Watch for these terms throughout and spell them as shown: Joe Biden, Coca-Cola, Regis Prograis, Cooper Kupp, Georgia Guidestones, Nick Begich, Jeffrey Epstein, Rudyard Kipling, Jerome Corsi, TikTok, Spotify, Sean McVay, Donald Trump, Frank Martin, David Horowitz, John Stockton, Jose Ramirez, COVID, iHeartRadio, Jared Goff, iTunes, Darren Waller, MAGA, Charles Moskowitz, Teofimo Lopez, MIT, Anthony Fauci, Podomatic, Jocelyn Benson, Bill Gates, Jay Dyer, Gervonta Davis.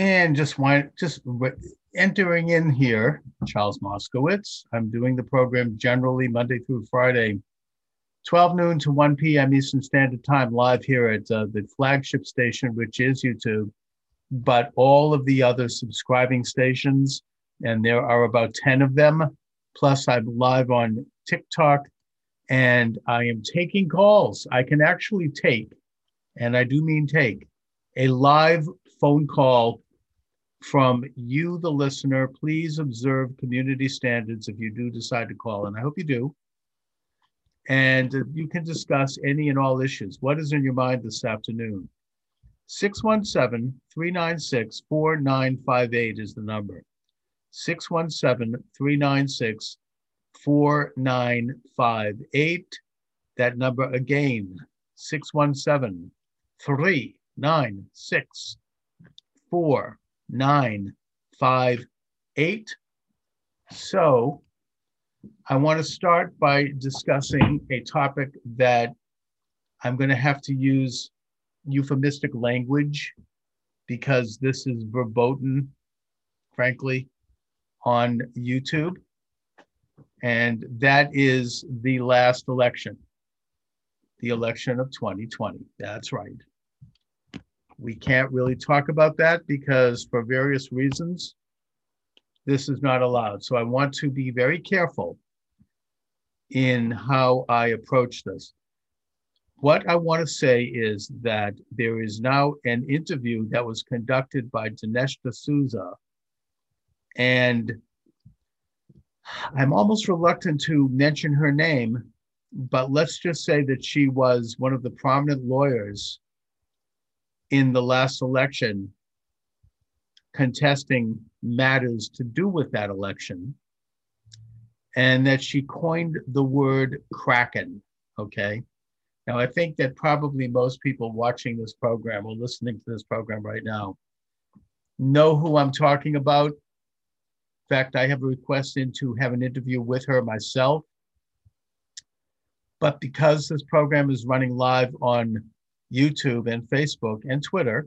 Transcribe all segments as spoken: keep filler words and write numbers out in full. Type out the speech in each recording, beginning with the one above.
and just wind, just entering in here, Charles Moskowitz. I'm doing the program generally Monday through Friday, twelve noon to one p.m. Eastern Standard Time, live here at uh, the flagship station, which is YouTube, but all of the other subscribing stations, and there are about ten of them. Plus, I'm live on TikTok, and I am taking calls. I can actually take, and I do mean take, a live phone call from you, the listener. Please observe community standards if you do decide to call, and I hope you do. And you can discuss any and all issues. What is in your mind this afternoon? six one seven, three nine six, four nine five eight is the number. six one seven, three nine six, four nine five eight. That number again, six one seven, three nine six, four nine five eight. So I want to start by discussing a topic that I'm going to have to use euphemistic language, because this is verboten, frankly, on YouTube. And that is the last election, the election of twenty twenty. That's right. We can't really talk about that because for various reasons, this is not allowed. So I want to be very careful in how I approach this. What I want to say is that there is now an interview that was conducted by Dinesh D'Souza, and I'm almost reluctant to mention her name, but let's just say that she was one of the prominent lawyers in the last election contesting matters to do with that election, and that she coined the word Kraken, okay? Now, I think that probably most people watching this program or listening to this program right now know who I'm talking about. In fact, I have requested to have an interview with her myself, but because this program is running live on YouTube and Facebook and Twitter,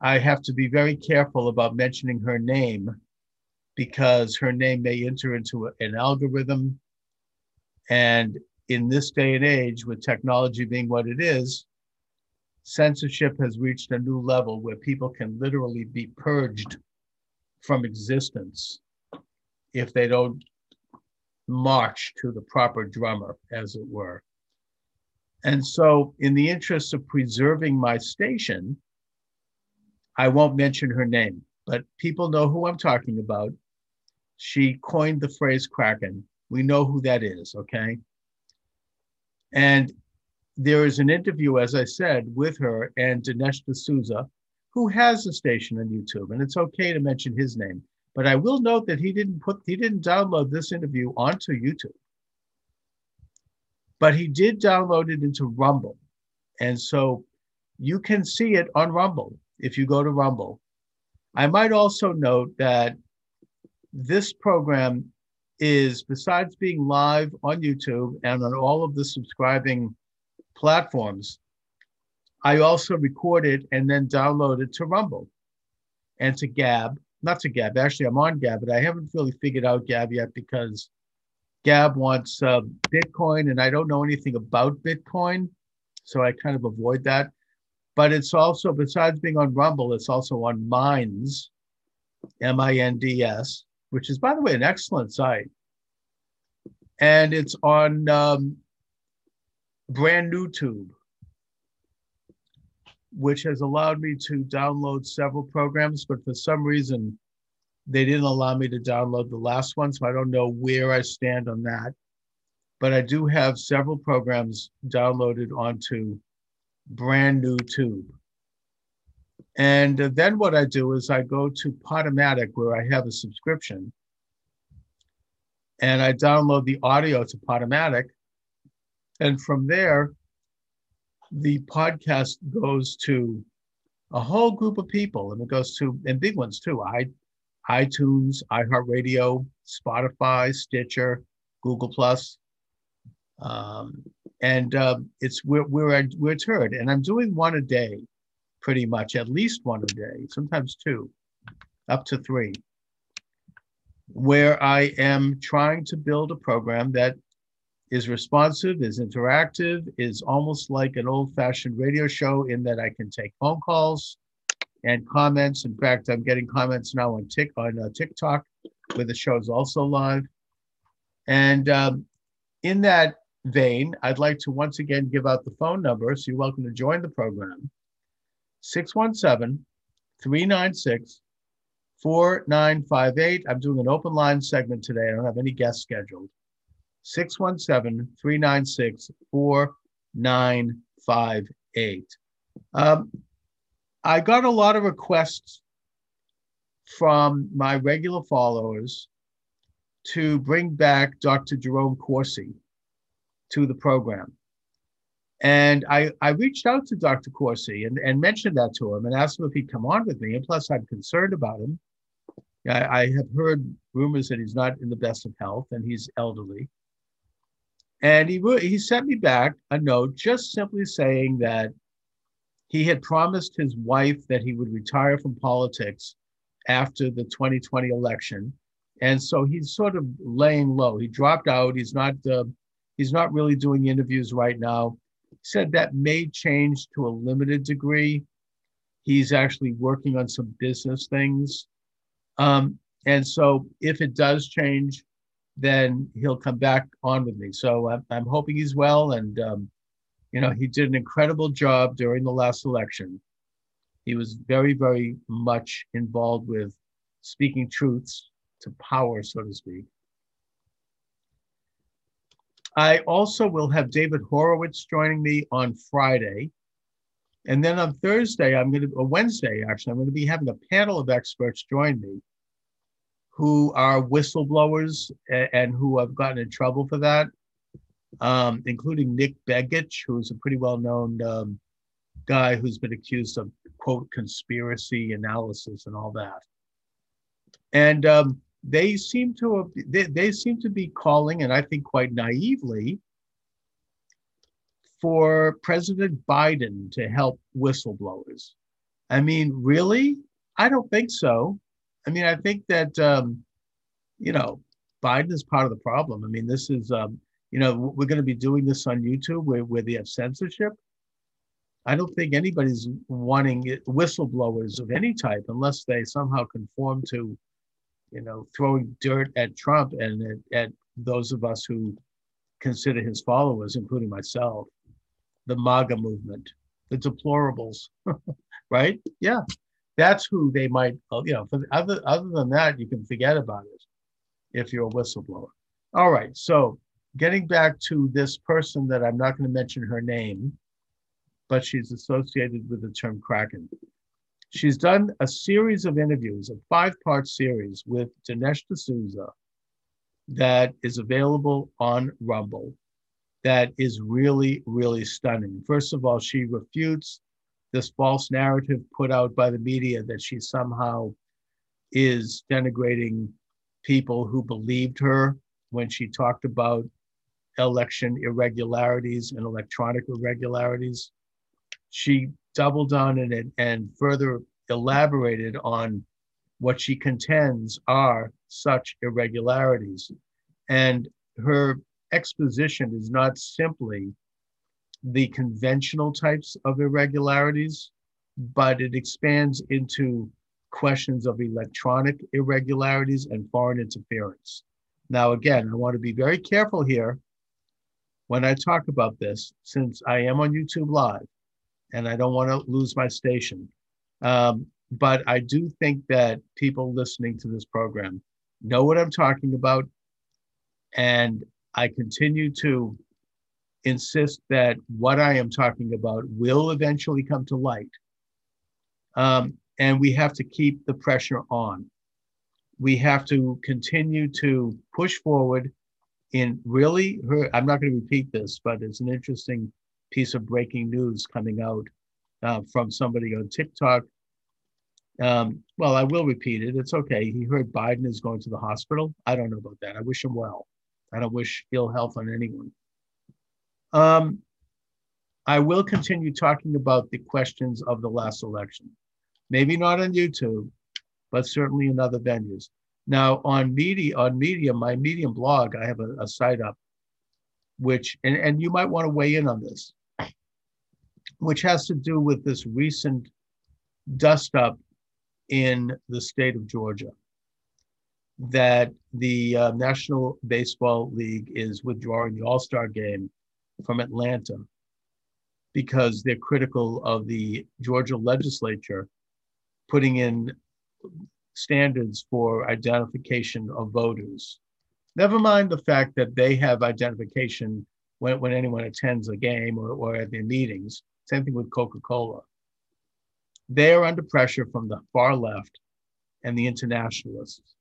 I have to be very careful about mentioning her name, because her name may enter into an algorithm. And in this day and age, with technology being what it is, censorship has reached a new level where people can literally be purged from existence if they don't march to the proper drummer, as it were. And so in the interest of preserving my station, I won't mention her name, but people know who I'm talking about. She coined the phrase Kraken. We know who that is, okay? And there is an interview, as I said, with her and Dinesh D'Souza, who has a station on YouTube, and it's okay to mention his name. But I will note that he didn't put, he didn't download this interview onto YouTube, but he did download it into Rumble. And so you can see it on Rumble if you go to Rumble. I might also note that this program is, besides being live on YouTube and on all of the subscribing platforms, I also record it and then download it to Rumble and to Gab, not to Gab, actually I'm on Gab, but I haven't really figured out Gab yet, because Gab wants uh, Bitcoin and I don't know anything about Bitcoin. So I kind of avoid that. But it's also, besides being on Rumble, it's also on Minds, M I N D S, which is, by the way, an excellent site. And it's on um, Brand New Tube, which has allowed me to download several programs, but for some reason, they didn't allow me to download the last one, so I don't know where I stand on that. But I do have several programs downloaded onto Brand New Tube. And then what I do is I go to Podomatic, where I have a subscription, and I download the audio to Podomatic. And from there, the podcast goes to a whole group of people, and it goes to, and big ones too, I, iTunes, iHeartRadio, Spotify, Stitcher, Google Plus, um, and uh, it's where, where, I, where it's heard. And I'm doing one a day pretty much at least one a day, sometimes two, up to three, where I am trying to build a program that is responsive, is interactive, is almost like an old-fashioned radio show in that I can take phone calls and comments. In fact, I'm getting comments now on Tik on uh, TikTok, where the show's also live. And um, in that vein, I'd like to once again give out the phone number, so you're welcome to join the program, six one seven, three nine six, four nine five eight. I'm doing an open line segment today. I don't have any guests scheduled. six one seven, three nine six, four nine five eight. Um, I got a lot of requests from my regular followers to bring back Doctor Jerome Corsi to the program. And I, I reached out to Doctor Corsi and, and mentioned that to him and asked him if he'd come on with me. And plus, I'm concerned about him. I, I have heard rumors that he's not in the best of health and he's elderly. And he, he sent me back a note just simply saying that he had promised his wife that he would retire from politics after the twenty twenty election. And so he's sort of laying low. He dropped out. He's not, uh, he's not really doing interviews right now. He said that may change to a limited degree. He's actually working on some business things. Um, and so if it does change, then he'll come back on with me. So I'm, I'm hoping he's well. And, um, you know, he did an incredible job during the last election. He was very, very much involved with speaking truths to power, so to speak. I also will have David Horowitz joining me on Friday. And then on Thursday, I'm going to, or Wednesday, actually, I'm going to be having a panel of experts join me who are whistleblowers and, and who have gotten in trouble for that, um, including Nick Begich, who's a pretty well-known um, guy who's been accused of, quote, conspiracy analysis and all that. And um, they seem to have, they, they seem to be calling, and I think quite naively, for President Biden to help whistleblowers. I mean, really? I don't think so. I mean, I think that, um, you know, Biden is part of the problem. I mean, this is, um, you know, we're going to be doing this on YouTube where, where they have censorship. I don't think anybody's wanting it, whistleblowers of any type, unless they somehow conform to, you know, throwing dirt at Trump and at, at those of us who consider his followers, including myself, the MAGA movement, the deplorables, right? Yeah, that's who they might, you know, other, other than that, you can forget about it if you're a whistleblower. All right, so getting back to this person that I'm not going to mention her name, but she's associated with the term Kraken. She's done a series of interviews, a five-part series with Dinesh D'Souza that is available on Rumble. That is really, really stunning. First of all, she refutes this false narrative put out by the media that she somehow is denigrating people who believed her when she talked about election irregularities and electronic irregularities. She doubled down in it and further elaborated on what she contends are such irregularities. And her exposition is not simply the conventional types of irregularities, but it expands into questions of electronic irregularities and foreign interference. Now, again, I want to be very careful here when I talk about this, since I am on YouTube Live and I don't want to lose my station. Um, but I do think that people listening to this program know what I'm talking about, and I continue to insist that what I am talking about will eventually come to light. Um, and we have to keep the pressure on. We have to continue to push forward in really, her, I'm not going to repeat this, but it's an interesting piece of breaking news coming out uh, from somebody on TikTok. Um, well, I will repeat it. It's okay. He heard Biden is going to the hospital. I don't know about that. I wish him well. I don't wish ill health on anyone. Um, I will continue talking about the questions of the last election. Maybe not on YouTube, but certainly in other venues. Now on media, on Medium, my Medium blog, I have a, a site up, which, and, and you might want to weigh in on this, which has to do with this recent dust up in the state of Georgia, that the uh, National Baseball League is withdrawing the All-Star game from Atlanta because they're critical of the Georgia legislature putting in standards for identification of voters. Never mind the fact that they have identification when, when anyone attends a game or, or at their meetings. Same thing with Coca-Cola. They are under pressure from the far left and the internationalists.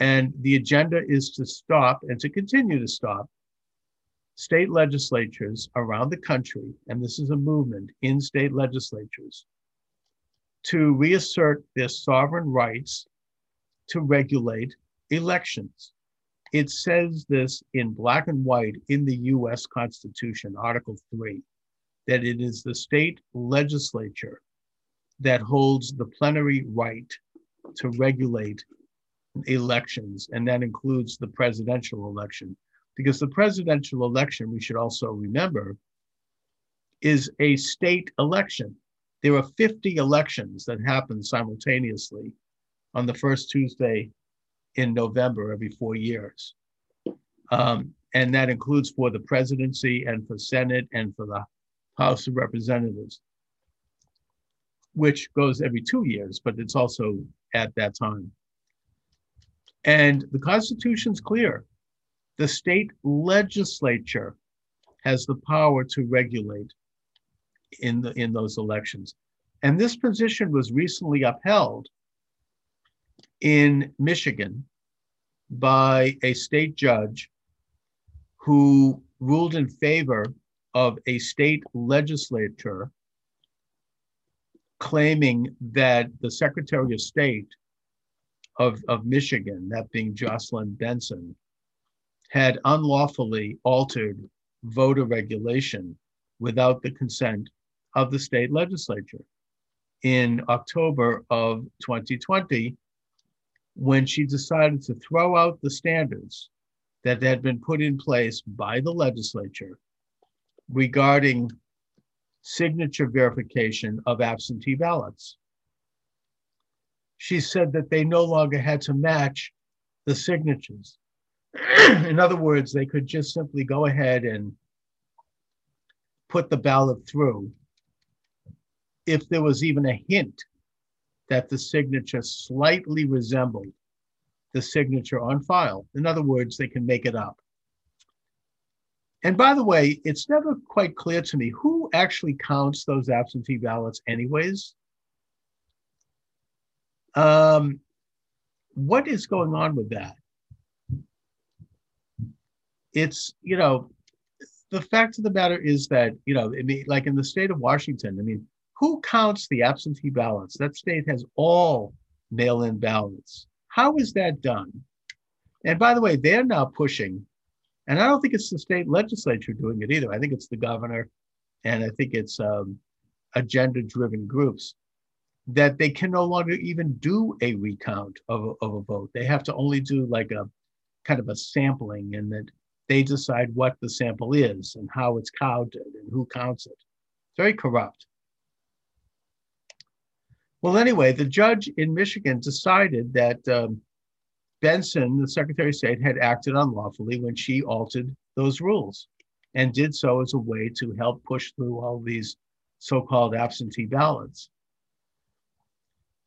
And the agenda is to stop and to continue to stop state legislatures around the country, and this is a movement in state legislatures, to reassert their sovereign rights to regulate elections. It says this in black and white in the U S Constitution, Article three, that it is the state legislature that holds the plenary right to regulate elections, and that includes the presidential election. Because the presidential election, we should also remember, is a state election. There are fifty elections that happen simultaneously on the first Tuesday in November every four years. Um, and that includes for the presidency and for Senate and for the House of Representatives, which goes every two years, but it's also at that time. And the Constitution's clear. The state legislature has the power to regulate in the in those elections. And this position was recently upheld in Michigan by a state judge who ruled in favor of a state legislature claiming that the Secretary of State of, of Michigan, that being Jocelyn Benson, had unlawfully altered voter regulation without the consent of the state legislature in October of twenty twenty, when she decided to throw out the standards that had been put in place by the legislature regarding signature verification of absentee ballots. She said that they no longer had to match the signatures. In other words, they could just simply go ahead and put the ballot through if there was even a hint that the signature slightly resembled the signature on file. In other words, they can make it up. And by the way, it's never quite clear to me who actually counts those absentee ballots anyways. Um, what is going on with that? It's, you know, the fact of the matter is that, you know, I mean, like in the state of Washington, I mean, who counts the absentee ballots? That state has all mail-in ballots. How is that done? And by the way, they're now pushing, and I don't think it's the state legislature doing it either. I think it's the governor, and I think it's um, agenda-driven groups, that they can no longer even do a recount of a, of a vote. They have to only do like a kind of a sampling, and that they decide what the sample is and how it's counted and who counts it. It's very corrupt. Well, anyway, the judge in Michigan decided that um, Benson, the Secretary of State, had acted unlawfully when she altered those rules and did so as a way to help push through all these so-called absentee ballots.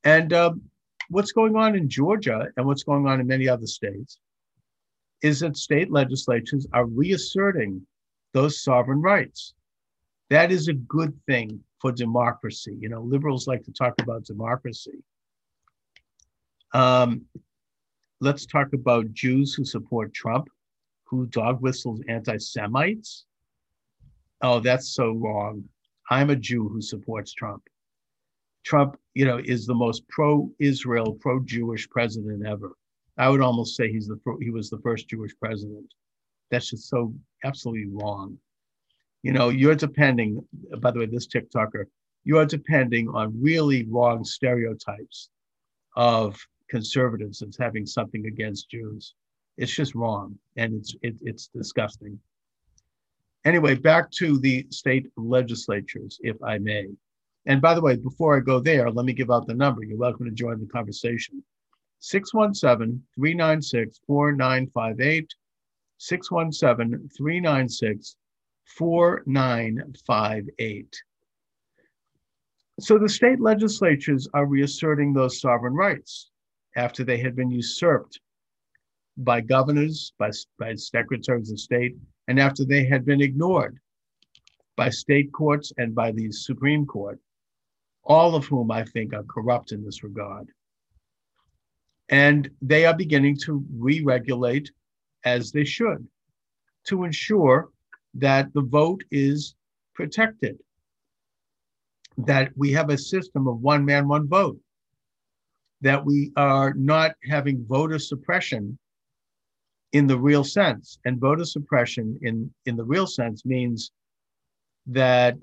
And um, what's going on in Georgia and what's going on in many other states is that state legislatures are reasserting those sovereign rights. That is a good thing for democracy. You know, liberals like to talk about democracy. Um, let's talk about Jews who support Trump, who dog whistles anti-Semites. Oh, that's so wrong. I'm a Jew who supports Trump. Trump, you know, is the most pro-Israel, pro-Jewish president ever. I would almost say he's the he was the first Jewish president. That's just so absolutely wrong. You know, you're depending, by the way, this TikToker, you're depending on really wrong stereotypes of conservatives as having something against Jews. It's just wrong, and it's it, it's disgusting. Anyway, back to the state legislatures, if I may. And by the way, before I go there, let me give out the number. You're welcome to join the conversation. six one seven, three nine six, four nine five eight, six one seven, three nine six, four nine five eight. So the state legislatures are reasserting those sovereign rights after they had been usurped by governors, by, by secretaries of state, and after they had been ignored by state courts and by the Supreme Court, all of whom I think are corrupt in this regard. And they are beginning to re-regulate as they should to ensure that the vote is protected, that we have a system of one man, one vote, that we are not having voter suppression in the real sense. And voter suppression in, in the real sense means that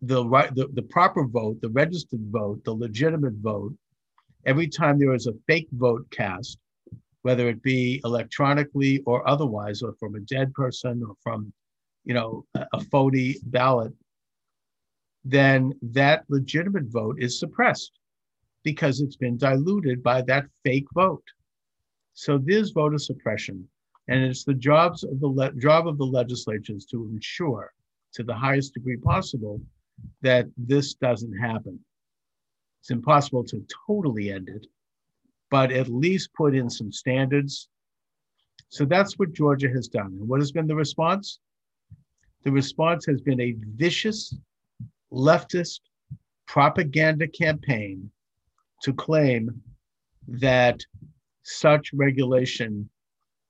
the, right, the, the proper vote, the registered vote, the legitimate vote, every time there is a fake vote cast, whether it be electronically or otherwise, or from a dead person or from, you know, a, a phony ballot, then that legitimate vote is suppressed because it's been diluted by that fake vote. So there's voter suppression, and it's the jobs of the le- job of the legislatures to ensure to the highest degree possible that this doesn't happen. It's impossible to totally end it, but at least put in some standards. So that's what Georgia has done. And what has been the response? The response has been a vicious leftist propaganda campaign to claim that such regulation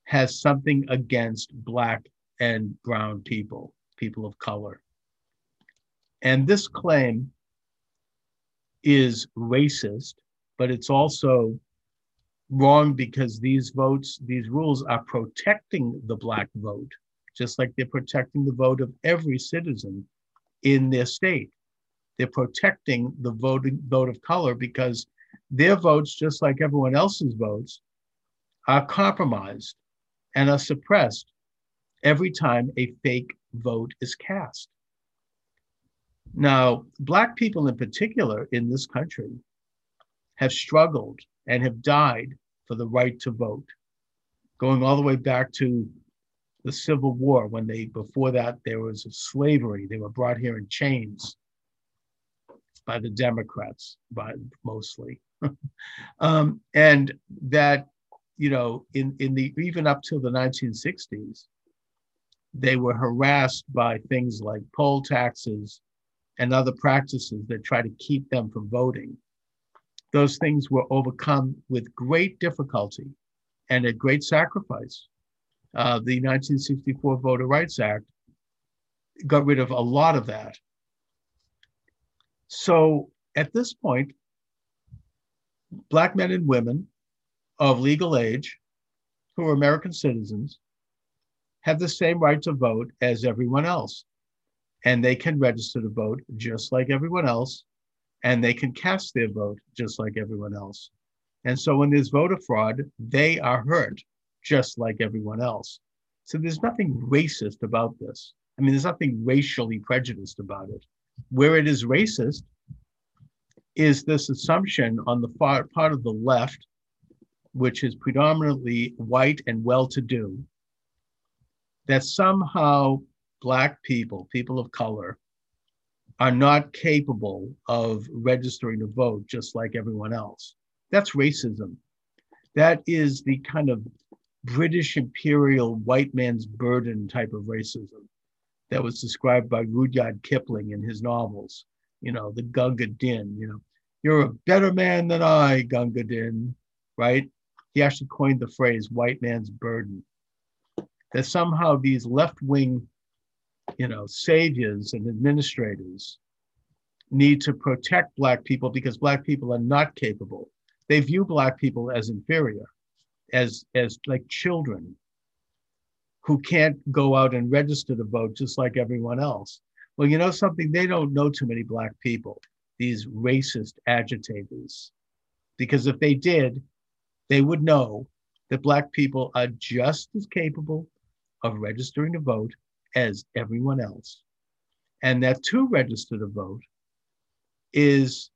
has something against Black and brown people, people of color. And this claim is racist, but it's also wrong because these votes, these rules are protecting the Black vote, just like they're protecting the vote of every citizen in their state. They're protecting the voting vote of color because their votes, just like everyone else's votes, are compromised and are suppressed every time a fake vote is cast. Now, Black people in particular in this country have struggled and have died for the right to vote, going all the way back to the Civil War, when they, before that, there was slavery. They were brought here in chains by the Democrats, by mostly. um, and that, you know, in, in the, even up till the nineteen sixties, they were harassed by things like poll taxes and other practices that try to keep them from voting. Those things were overcome with great difficulty and at great sacrifice. Uh, the nineteen sixty-four Voter Rights Act got rid of a lot of that. So at this point, Black men and women of legal age who are American citizens have the same right to vote as everyone else. And they can register to vote just like everyone else. And they can cast their vote just like everyone else. And so when there's voter fraud, they are hurt just like everyone else. So there's nothing racist about this. I mean, there's nothing racially prejudiced about it. Where it is racist is this assumption on the part of the left, which is predominantly white and well-to-do, that somehow Black people, people of color, are not capable of registering to vote just like everyone else. That's racism. That is the kind of British imperial white man's burden type of racism that was described by Rudyard Kipling in his novels, you know, the Gunga Din, you know, you're a better man than I, Gunga Din, right? He actually coined the phrase white man's burden, that somehow these left-wing, you know, saviors and administrators need to protect Black people because Black people are not capable. They view Black people as inferior, as, as like children who can't go out and register to vote just like everyone else. Well, you know something? They don't know too many black people, these racist agitators, because if they did, they would know that black people are just as capable of registering to vote as everyone else. And that to register to vote is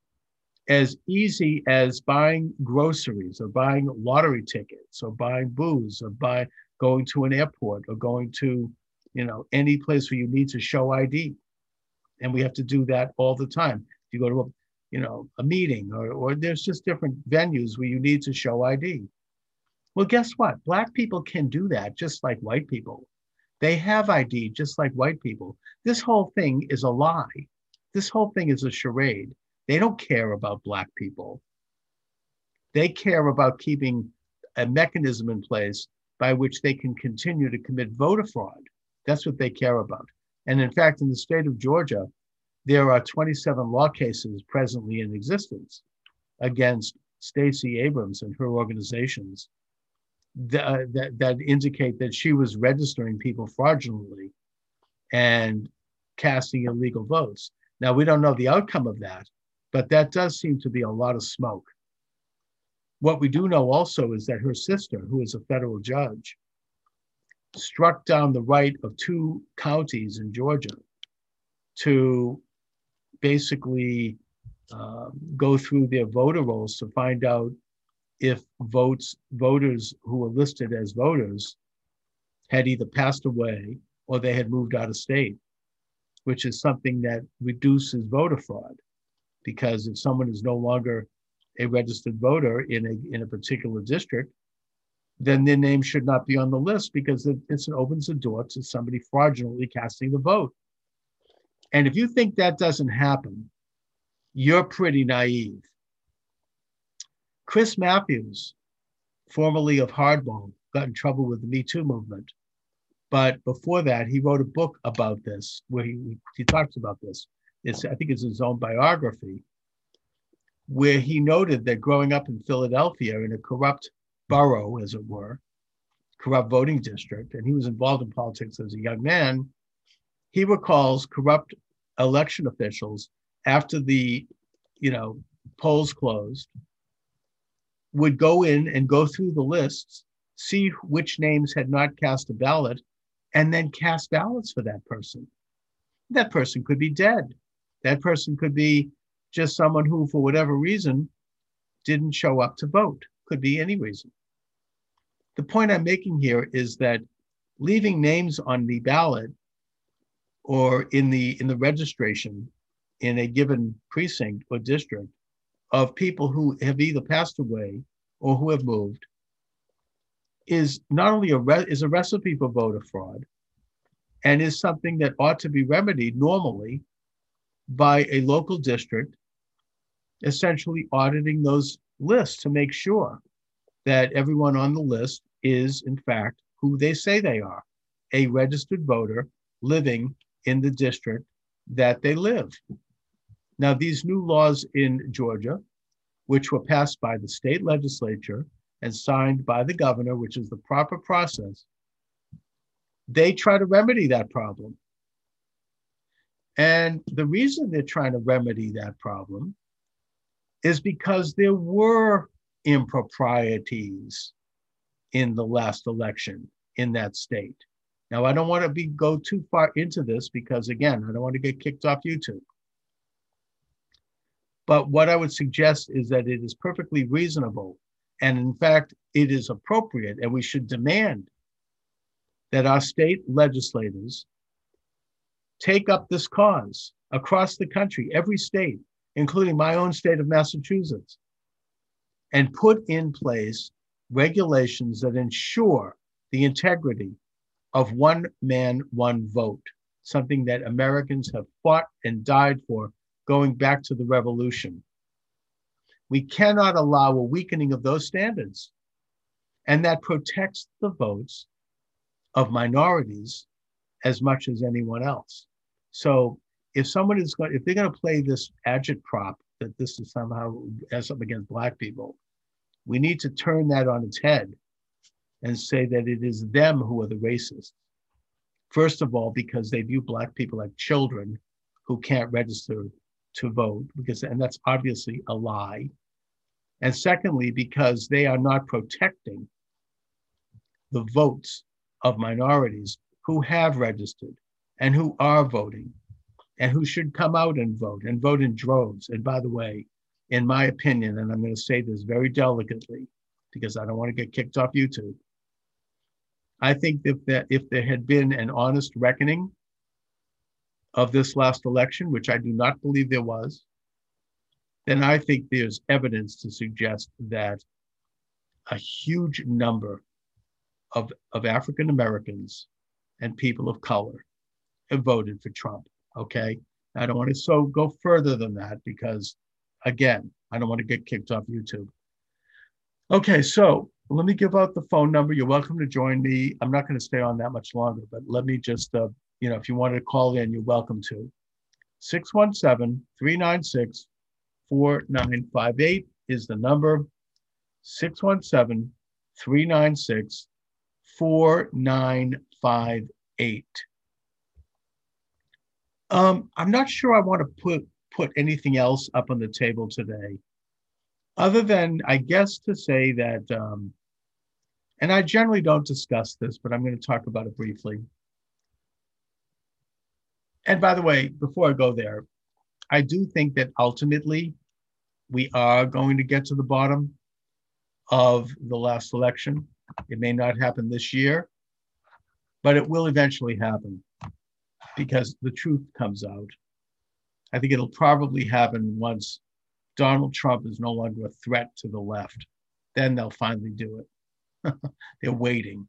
as easy as buying groceries or buying lottery tickets or buying booze or by going to an airport or going to, you know, any place where you need to show I D. And we have to do that all the time. If you go to a, you know, a meeting or, or there's just different venues where you need to show I D. Well, guess what? Black people can do that just like white people. They have I D just like white people. This whole thing is a lie. This whole thing is a charade. They don't care about black people. They care about keeping a mechanism in place by which they can continue to commit voter fraud. That's what they care about. And in fact, in the state of Georgia, there are twenty-seven law cases presently in existence against Stacey Abrams and her organizations that, that, that indicate that she was registering people fraudulently and casting illegal votes. Now, we don't know the outcome of that, but that does seem to be a lot of smoke. What we do know also is that her sister, who is a federal judge, struck down the right of two counties in Georgia to basically uh, go through their voter rolls to find out if votes voters who were listed as voters had either passed away or they had moved out of state, which is something that reduces voter fraud. Because if someone is no longer a registered voter in a, in a particular district, then their name should not be on the list because it, it opens the door to somebody fraudulently casting the vote. And if you think that doesn't happen, you're pretty naive. Chris Matthews, formerly of Hardball, got in trouble with the Me Too movement. But before that, he wrote a book about this, where he, he talks about this. It's, I think it's his own biography, where he noted that growing up in Philadelphia in a corrupt borough, as it were, corrupt voting district, and he was involved in politics as a young man, he recalls corrupt election officials after the, you know, polls closed, would go in and go through the lists, see which names had not cast a ballot, and then cast ballots for that person. That person could be dead. That person could be just someone who, for whatever reason, didn't show up to vote. Could be any reason. The point I'm making here is that leaving names on the ballot or in the in the registration in a given precinct or district of people who have either passed away or who have moved is not only a re- is a recipe for voter fraud, and is something that ought to be remedied normally by a local district essentially auditing those lists to make sure that everyone on the list is, in fact, who they say they are, a registered voter living in the district that they live. Now, these new laws in Georgia, which were passed by the state legislature and signed by the governor, which is the proper process, they try to remedy that problem. And the reason they're trying to remedy that problem is because there were improprieties in the last election in that state. Now, I don't want to be go too far into this because, again, I don't want to get kicked off YouTube. But what I would suggest is that it is perfectly reasonable, and in fact, it is appropriate, and we should demand that our state legislators take up this cause across the country, every state, including my own state of Massachusetts, and put in place regulations that ensure the integrity of one man, one vote, something that Americans have fought and died for going back to the revolution. We cannot allow a weakening of those standards. And that protects the votes of minorities as much as anyone else. So if someone is going, if they're going to play this agitprop that this is somehow as up against black people, we need to turn that on its head and say that it is them who are the racists. First of all, because they view black people like children who can't register to vote, because, and that's obviously a lie. And secondly, because they are not protecting the votes of minorities who have registered and who are voting and who should come out and vote and vote in droves. And by the way, in my opinion, and I'm going to say this very delicately because I don't want to get kicked off YouTube, I think if that if there had been an honest reckoning of this last election, which I do not believe there was, then I think there's evidence to suggest that a huge number of, of African Americans and people of color have voted for Trump, okay? I don't want to so go further than that because, again, I don't want to get kicked off YouTube. Okay, so let me give out the phone number. You're welcome to join me. I'm not going to stay on that much longer, but let me just, uh, you know, if you wanted to call in, you're welcome to. six one seven, three nine six, four nine five eight is the number. six one seven, three nine six, four nine five eight. Um, I'm not sure I want to put, put anything else up on the table today, other than, I guess, to say that, um, and I generally don't discuss this, but I'm going to talk about it briefly. And by the way, before I go there, I do think that ultimately we are going to get to the bottom of the last election. It may not happen this year, but it will eventually happen because the truth comes out. I think it'll probably happen once Donald Trump is no longer a threat to the left. Then they'll finally do it. They're waiting.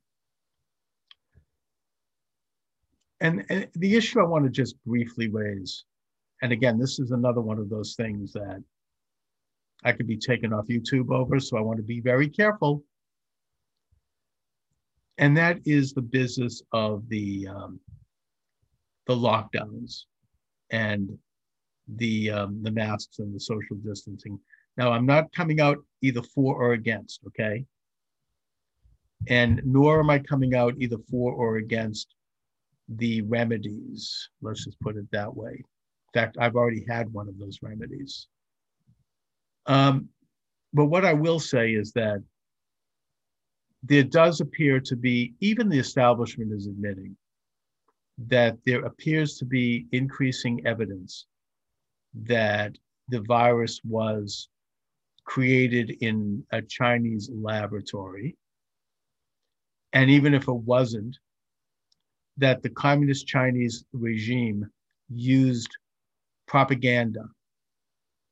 And, and the issue I want to just briefly raise, and again, this is another one of those things that I could be taken off YouTube over, so I want to be very careful. And that is the business of the, um, the lockdowns and the, um, the masks and the social distancing. Now, I'm not coming out either for or against, okay? And nor am I coming out either for or against the remedies. Let's just put it that way. In fact, I've already had one of those remedies. Um, but what I will say is that there does appear to be, even the establishment is admitting, that there appears to be increasing evidence that the virus was created in a Chinese laboratory. And even if it wasn't, that the communist Chinese regime used propaganda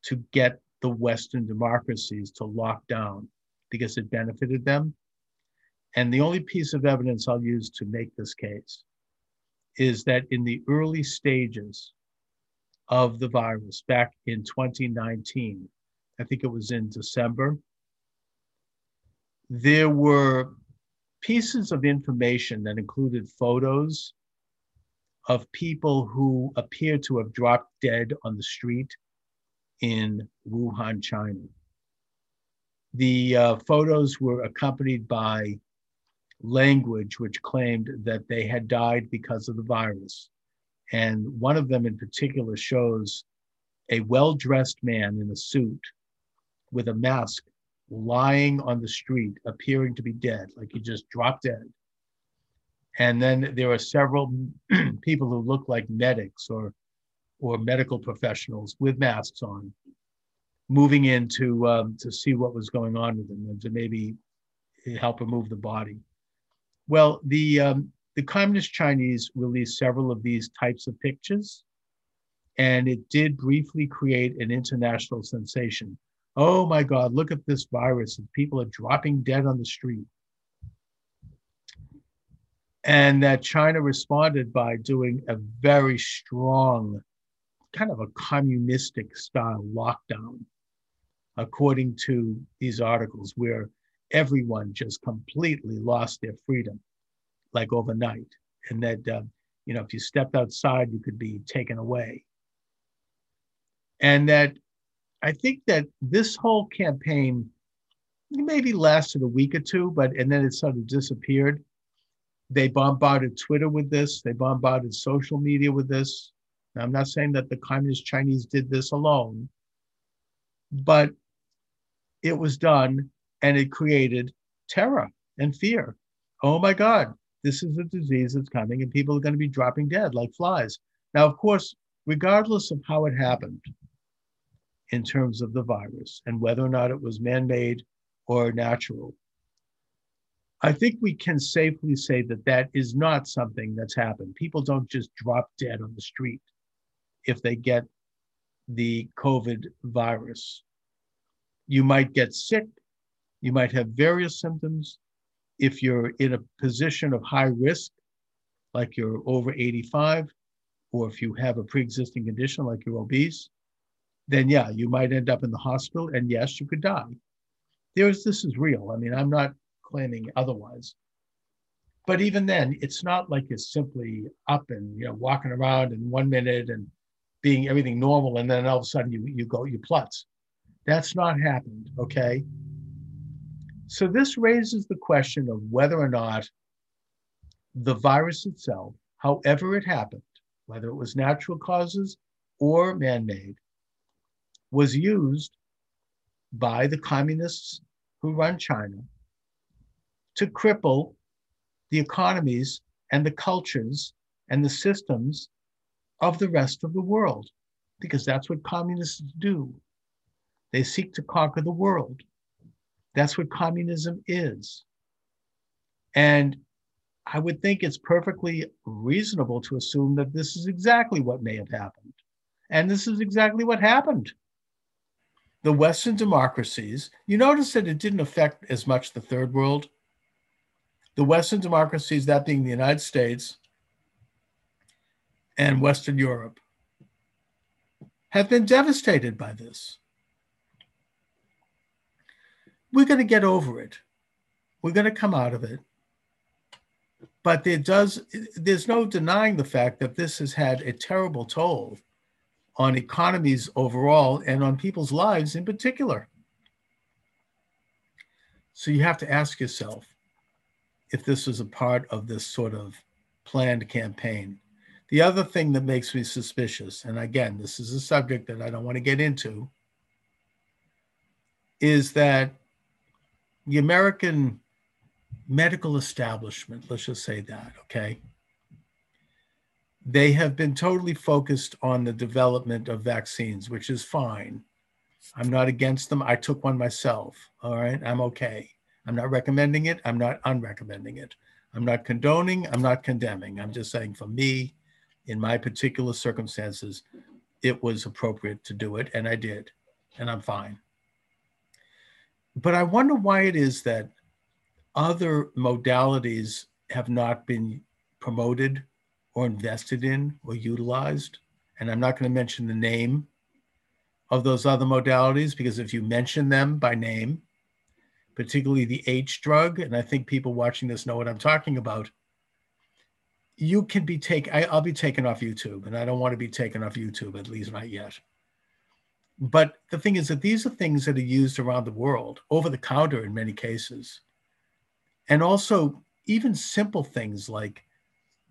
to get the Western democracies to lock down because it benefited them. And the only piece of evidence I'll use to make this case is that in the early stages of the virus back in twenty nineteen, I think it was in December, there were pieces of information that included photos of people who appear to have dropped dead on the street in Wuhan, China. The uh, photos were accompanied by language which claimed that they had died because of the virus. And one of them in particular shows a well-dressed man in a suit with a mask lying on the street, appearing to be dead, like he just dropped dead. And then there are several people who look like medics or, or medical professionals with masks on, moving in to, um, to see what was going on with them and to maybe help remove the body. Well, the, um, the Communist Chinese released several of these types of pictures, and it did briefly create an international sensation. Oh my God, look at this virus, and people are dropping dead on the street. And that China responded by doing a very strong, kind of a communistic style lockdown, according to these articles, where everyone just completely lost their freedom, like overnight. And that, uh, you know, if you stepped outside, you could be taken away. And that I think that this whole campaign maybe lasted a week or two, but, and then it sort of disappeared. They bombarded Twitter with this. They bombarded social media with this. Now, I'm not saying that the communist Chinese did this alone, but it was done and it created terror and fear. Oh my God, this is a disease that's coming and people are going to be dropping dead like flies. Now, of course, regardless of how it happened in terms of the virus and whether or not it was man-made or natural, I think we can safely say that that is not something that's happened. People don't just drop dead on the street if they get the COVID virus. You might get sick. You might have various symptoms. If you're in a position of high risk, like you're over eighty-five, or if you have a pre-existing condition like you're obese, then yeah, you might end up in the hospital and yes, you could die. There's, this is real. I mean, I'm not claiming otherwise. But even then, it's not like it's simply up and, you know, walking around in one minute and being everything normal and then all of a sudden you, you go, you plutz. That's not happened, okay? So this raises the question of whether or not the virus itself, however it happened, whether it was natural causes or man-made, was used by the communists who run China to cripple the economies and the cultures and the systems of the rest of the world, because that's what communists do. They seek to conquer the world. That's what communism is. And I would think it's perfectly reasonable to assume that this is exactly what may have happened. And this is exactly what happened. The Western democracies, you notice that it didn't affect as much the third world. The Western democracies, that being the United States and Western Europe, have been devastated by this. We're going to get over it. We're going to come out of it. But there does, there's no denying the fact that this has had a terrible toll on economies overall and on people's lives in particular. So you have to ask yourself if this was a part of this sort of planned campaign. The other thing that makes me suspicious, and again, this is a subject that I don't want to get into, is that the American medical establishment, let's just say that, okay? They have been totally focused on the development of vaccines, which is fine. I'm not against them. I took one myself, all right? I'm okay. I'm not recommending it. I'm not unrecommending it. I'm not condoning. I'm not condemning. I'm just saying for me, in my particular circumstances, it was appropriate to do it, and I did, and I'm fine. But I wonder why it is that other modalities have not been promoted or invested in or utilized. And I'm not going to mention the name of those other modalities, because if you mention them by name, particularly the H drug, and I think people watching this know what I'm talking about, you can be taken, I'll be taken off YouTube, and I don't want to be taken off YouTube, at least not yet. But the thing is that these are things that are used around the world, over the counter in many cases. And also even simple things like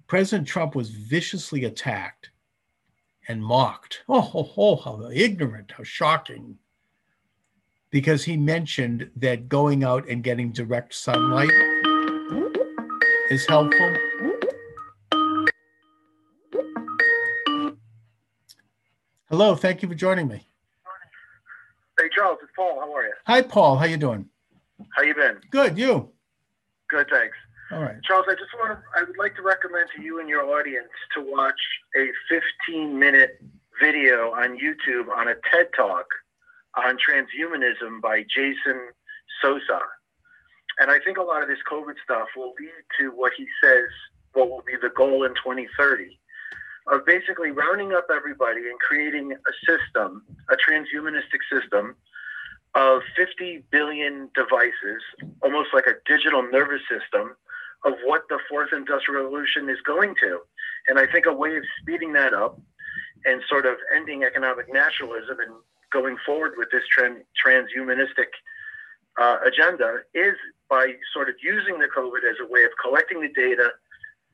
President Trump was viciously attacked and mocked. Oh, oh, oh, how ignorant, how shocking. Because he mentioned that going out and getting direct sunlight is helpful. Hello, thank you for joining me. Hey, Charles, it's Paul. How are you? Hi, Paul. How you doing? How you been? Good, you? Good, thanks. All right. Charles, I just want to, I would like to recommend to you and your audience to watch a fifteen minute video on YouTube on a TED Talk on transhumanism by Jason Sosa. And I think a lot of this COVID stuff will lead to what he says, what will be the goal in twenty thirty, of basically rounding up everybody and creating a system, a transhumanistic system, of fifty billion devices, almost like a digital nervous system of what the fourth industrial revolution is going to. And I think a way of speeding that up and sort of ending economic nationalism and going forward with this trend, transhumanistic uh, agenda, is by sort of using the COVID as a way of collecting the data,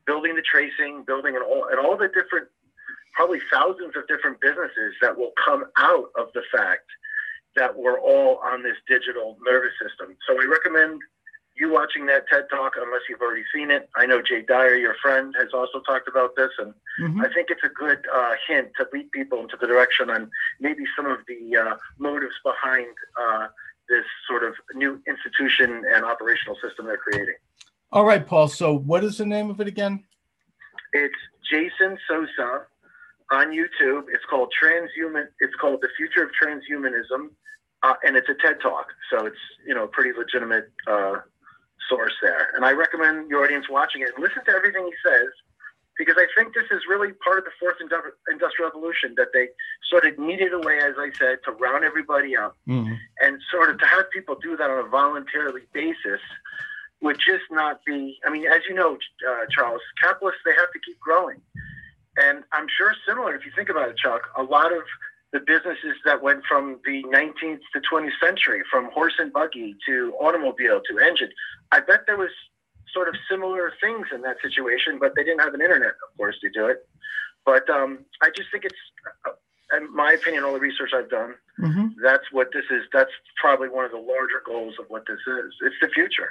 building the tracing, building and all, and all the different probably thousands of different businesses that will come out of the fact that we're all on this digital nervous system. So I recommend you watching that TED Talk unless you've already seen it. I know Jay Dyer, your friend, has also talked about this, and mm-hmm. I think it's a good uh, hint to lead people into the direction on maybe some of the uh, motives behind uh, this sort of new institution and operational system they're creating. All right, Paul. So what is the name of it again? It's Jason Sosa on YouTube. It's called Transhuman. It's called The Future of Transhumanism, uh, and it's a TED Talk. So it's, you know, a pretty legitimate uh, source there. And I recommend your audience watching it and listen to everything he says, because I think this is really part of the fourth industrial revolution, that they sort of needed a way, as I said, to round everybody up mm-hmm. and sort of to have people do that on a voluntarily basis would just not be, I mean, as you know, uh, Charles, capitalists, they have to keep growing. And I'm sure similar, if you think about it, Chuck, a lot of the businesses that went from the nineteenth to twentieth century, from horse and buggy to automobile to engine, I bet there was sort of similar things in that situation, but they didn't have an internet, of course, to do it. But um, I just think it's, in my opinion, all the research I've done, mm-hmm. that's what this is. That's probably one of the larger goals of what this is. It's the future.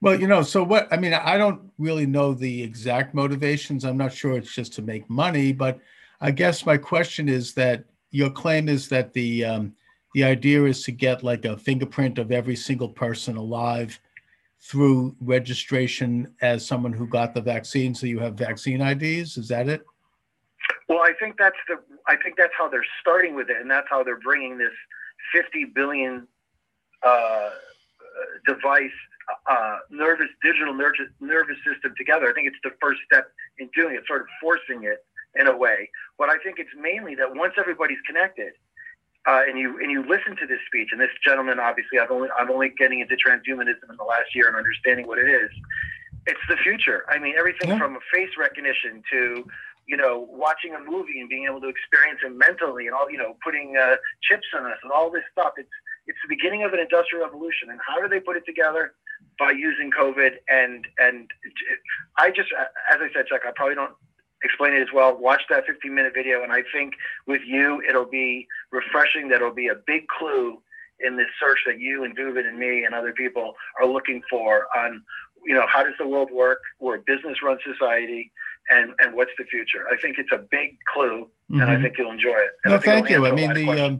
Well, you know, so what, I mean, I don't really know the exact motivations. I'm not sure it's just to make money, but I guess my question is that your claim is that the um, the idea is to get like a fingerprint of every single person alive through registration as someone who got the vaccine, so you have vaccine I Ds, is that it? Well, I think that's the, I think that's how they're starting with it, and that's how they're bringing this fifty billion uh, device Uh, nervous digital nervous, nervous system together. I think it's the first step in doing it, sort of forcing it in a way. But I think it's mainly that once everybody's connected, uh, and you and you listen to this speech, and this gentleman, obviously, I've only I'm only getting into transhumanism in the last year and understanding what it is. It's the future. I mean, everything yeah. from face recognition to, you know, watching a movie and being able to experience it mentally, and all, you know, putting uh, chips in us and all this stuff. It's it's the beginning of an industrial revolution. And how do they put it together? By using COVID, and and I just, as I said, Chuck, I probably don't explain it as well. Watch that fifteen-minute video, and I think with you, it'll be refreshing. That'll be a big clue in this search that you and Dubin and me and other people are looking for on, you know, how does the world work? We're a business-run society, and and what's the future? I think it's a big clue, and mm-hmm. I think you'll enjoy it. And no, I think thank you. I mean, the um,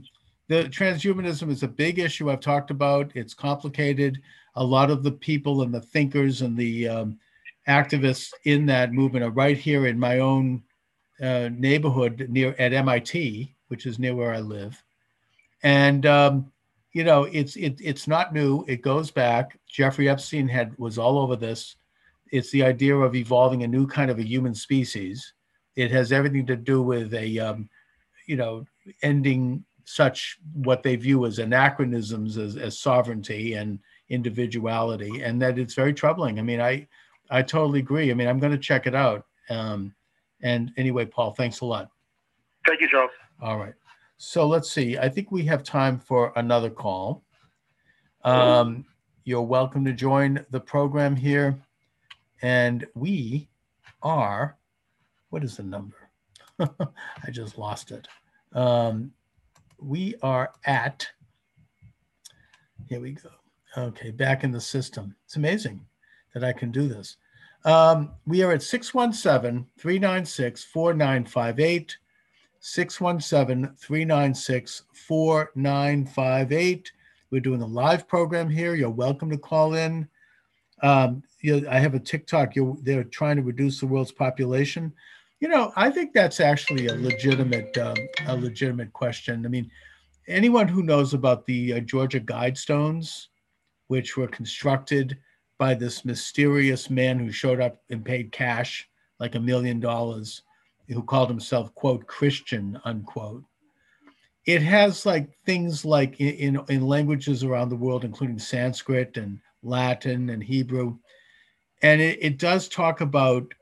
the transhumanism is a big issue I've talked about. It's complicated. A lot of the people and the thinkers and the um, activists in that movement are right here in my own uh, neighborhood near at M I T, which is near where I live. And, um, you know, it's it, it's not new. It goes back. Jeffrey Epstein had was all over this. It's the idea of evolving a new kind of a human species. It has everything to do with a, um, you know, ending such what they view as anachronisms, as, as sovereignty and individuality, and that it's very troubling. I mean, I, I totally agree. I mean, I'm going to check it out. Um, and anyway, Paul, thanks a lot. Thank you, Charles. All right. So let's see. I think we have time for another call. Um, you're welcome to join the program here. And we are, what is the number? I just lost it. Um, we are at, here we go. Okay, back in the system. It's amazing that I can do this. Um, we are at six one seven, three nine six, four nine five eight, six one seven, three nine six, four nine five eight. We're doing a live program here. You're welcome to call in. Um, you know, I have a TikTok. You're, they're trying to reduce the world's population. You know, I think that's actually a legitimate, um, a legitimate question. I mean, anyone who knows about the uh, Georgia Guidestones, which were constructed by this mysterious man who showed up and paid cash, like a million dollars, who called himself, quote, Christian, unquote. It has like things like in, in, in languages around the world, including Sanskrit and Latin and Hebrew. And it, it does talk about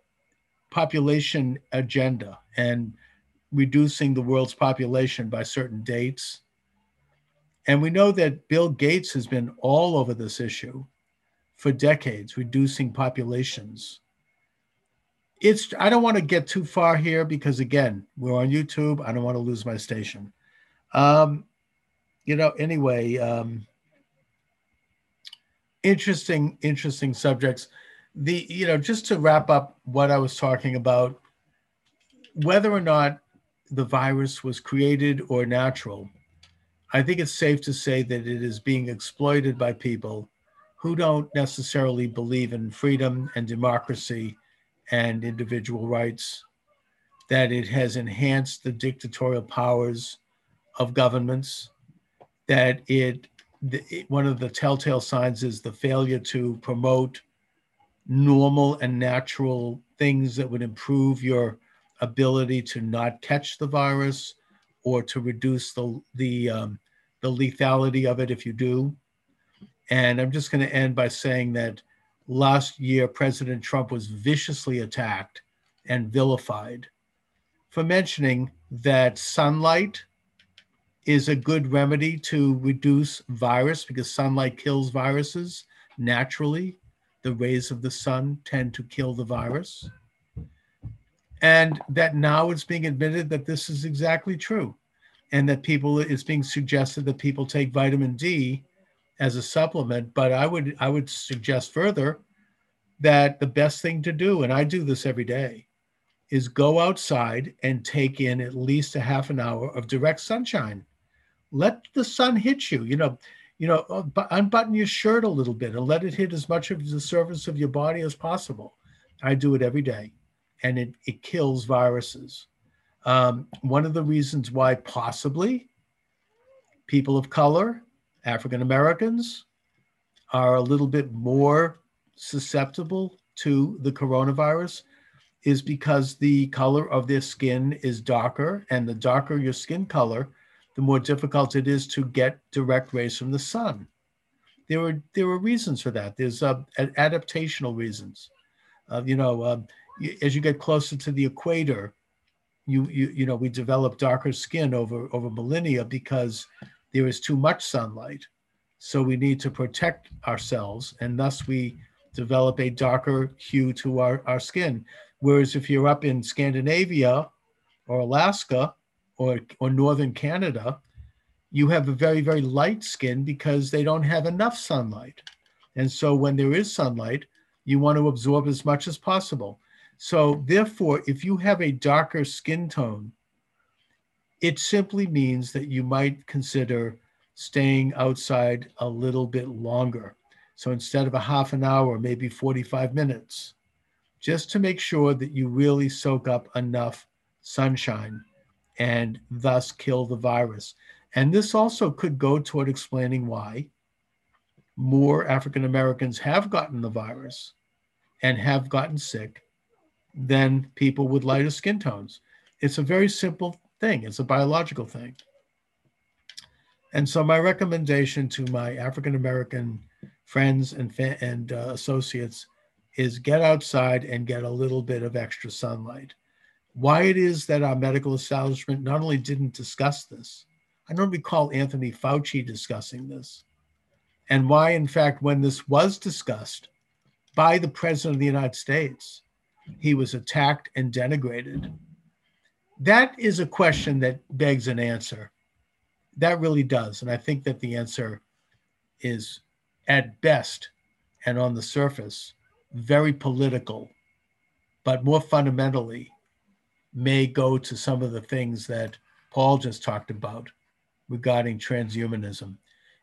population agenda and reducing the world's population by certain dates. And we know that Bill Gates has been all over this issue for decades, reducing populations. it's, I don't want to get too far here because, again, we're on YouTube. I don't want to lose my station. Um, you know, anyway, um, interesting, interesting subjects. The, you know, just to wrap up what I was talking about, whether or not the virus was created or natural, I think it's safe to say that it is being exploited by people who don't necessarily believe in freedom and democracy and individual rights, that it has enhanced the dictatorial powers of governments, that it, it one of the telltale signs is the failure to promote normal and natural things that would improve your ability to not catch the virus or to reduce the the, um, the lethality of it if you do. And I'm just going to end by saying that last year, President Trump was viciously attacked and vilified for mentioning that sunlight is a good remedy to reduce virus because sunlight kills viruses naturally. The rays of the sun tend to kill the virus. And that now it's being admitted that this is exactly true, and that people, it's being suggested that people take vitamin D as a supplement. But I would, I would suggest further that the best thing to do, and I do this every day, is go outside and take in at least a half an hour of direct sunshine. Let the sun hit you, you know, you know, unbutton your shirt a little bit and let it hit as much of the surface of your body as possible. I do it every day. And it, it kills viruses. Um, one of the reasons why possibly people of color, African Americans, are a little bit more susceptible to the coronavirus is because the color of their skin is darker, and the darker your skin color, the more difficult it is to get direct rays from the sun. There are, there are reasons for that. There's uh, adaptational reasons. Uh, you know, uh, as you get closer to the equator, you, you you know, we develop darker skin over, over millennia because there is too much sunlight. So we need to protect ourselves, and thus we develop a darker hue to our, our skin. Whereas if you're up in Scandinavia or Alaska or, or northern Canada, you have a very, very light skin because they don't have enough sunlight. And so when there is sunlight, you want to absorb as much as possible. So therefore, if you have a darker skin tone, it simply means that you might consider staying outside a little bit longer. So instead of a half an hour, maybe forty-five minutes, just to make sure that you really soak up enough sunshine and thus kill the virus. And this also could go toward explaining why more African Americans have gotten the virus and have gotten sick than people with lighter skin tones. It's a very simple thing. It's a biological thing. And so my recommendation to my African American friends and, and uh, associates is get outside and get a little bit of extra sunlight. Why it is that our medical establishment not only didn't discuss this, I don't recall Anthony Fauci discussing this, and why, in fact, when this was discussed by the President of the United States, he was attacked and denigrated. That is a question that begs an answer. That really does. And I think that the answer is, at best and on the surface, very political, but more fundamentally may go to some of the things that Paul just talked about regarding transhumanism.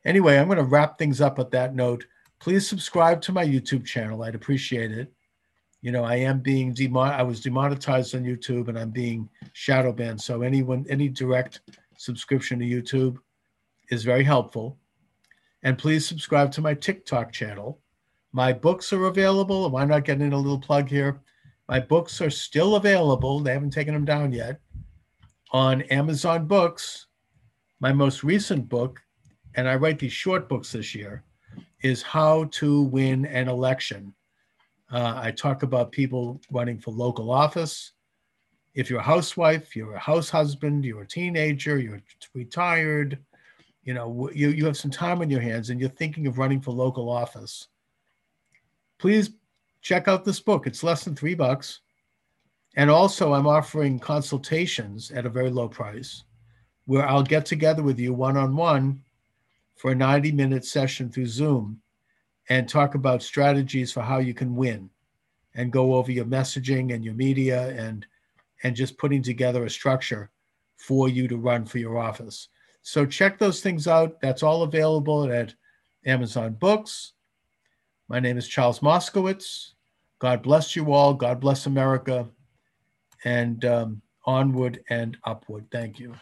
Anyway, I'm going to wrap things up at that note. Please subscribe to my YouTube channel. I'd appreciate it. You know, I am being demon. I was demonetized on YouTube, and I'm being shadow banned. So anyone, any direct subscription to YouTube is very helpful. And please subscribe to my TikTok channel. My books are available. Am I not getting a little plug here? My books are still available. They haven't taken them down yet on Amazon Books. My most recent book, and I write these short books this year, is How to Win an Election. Uh, I talk about people running for local office. If you're a housewife, you're a house husband, you're a teenager, you're retired, you know, you, you have some time on your hands and you're thinking of running for local office, please check out this book. It's less than three bucks. And also I'm offering consultations at a very low price where I'll get together with you one-on-one for a ninety minute session through Zoom and talk about strategies for how you can win and go over your messaging and your media and, and just putting together a structure for you to run for your office. So check those things out. That's all available at Amazon Books. My name is Charles Moskowitz. God bless you all. God bless America. And um, onward and upward. Thank you.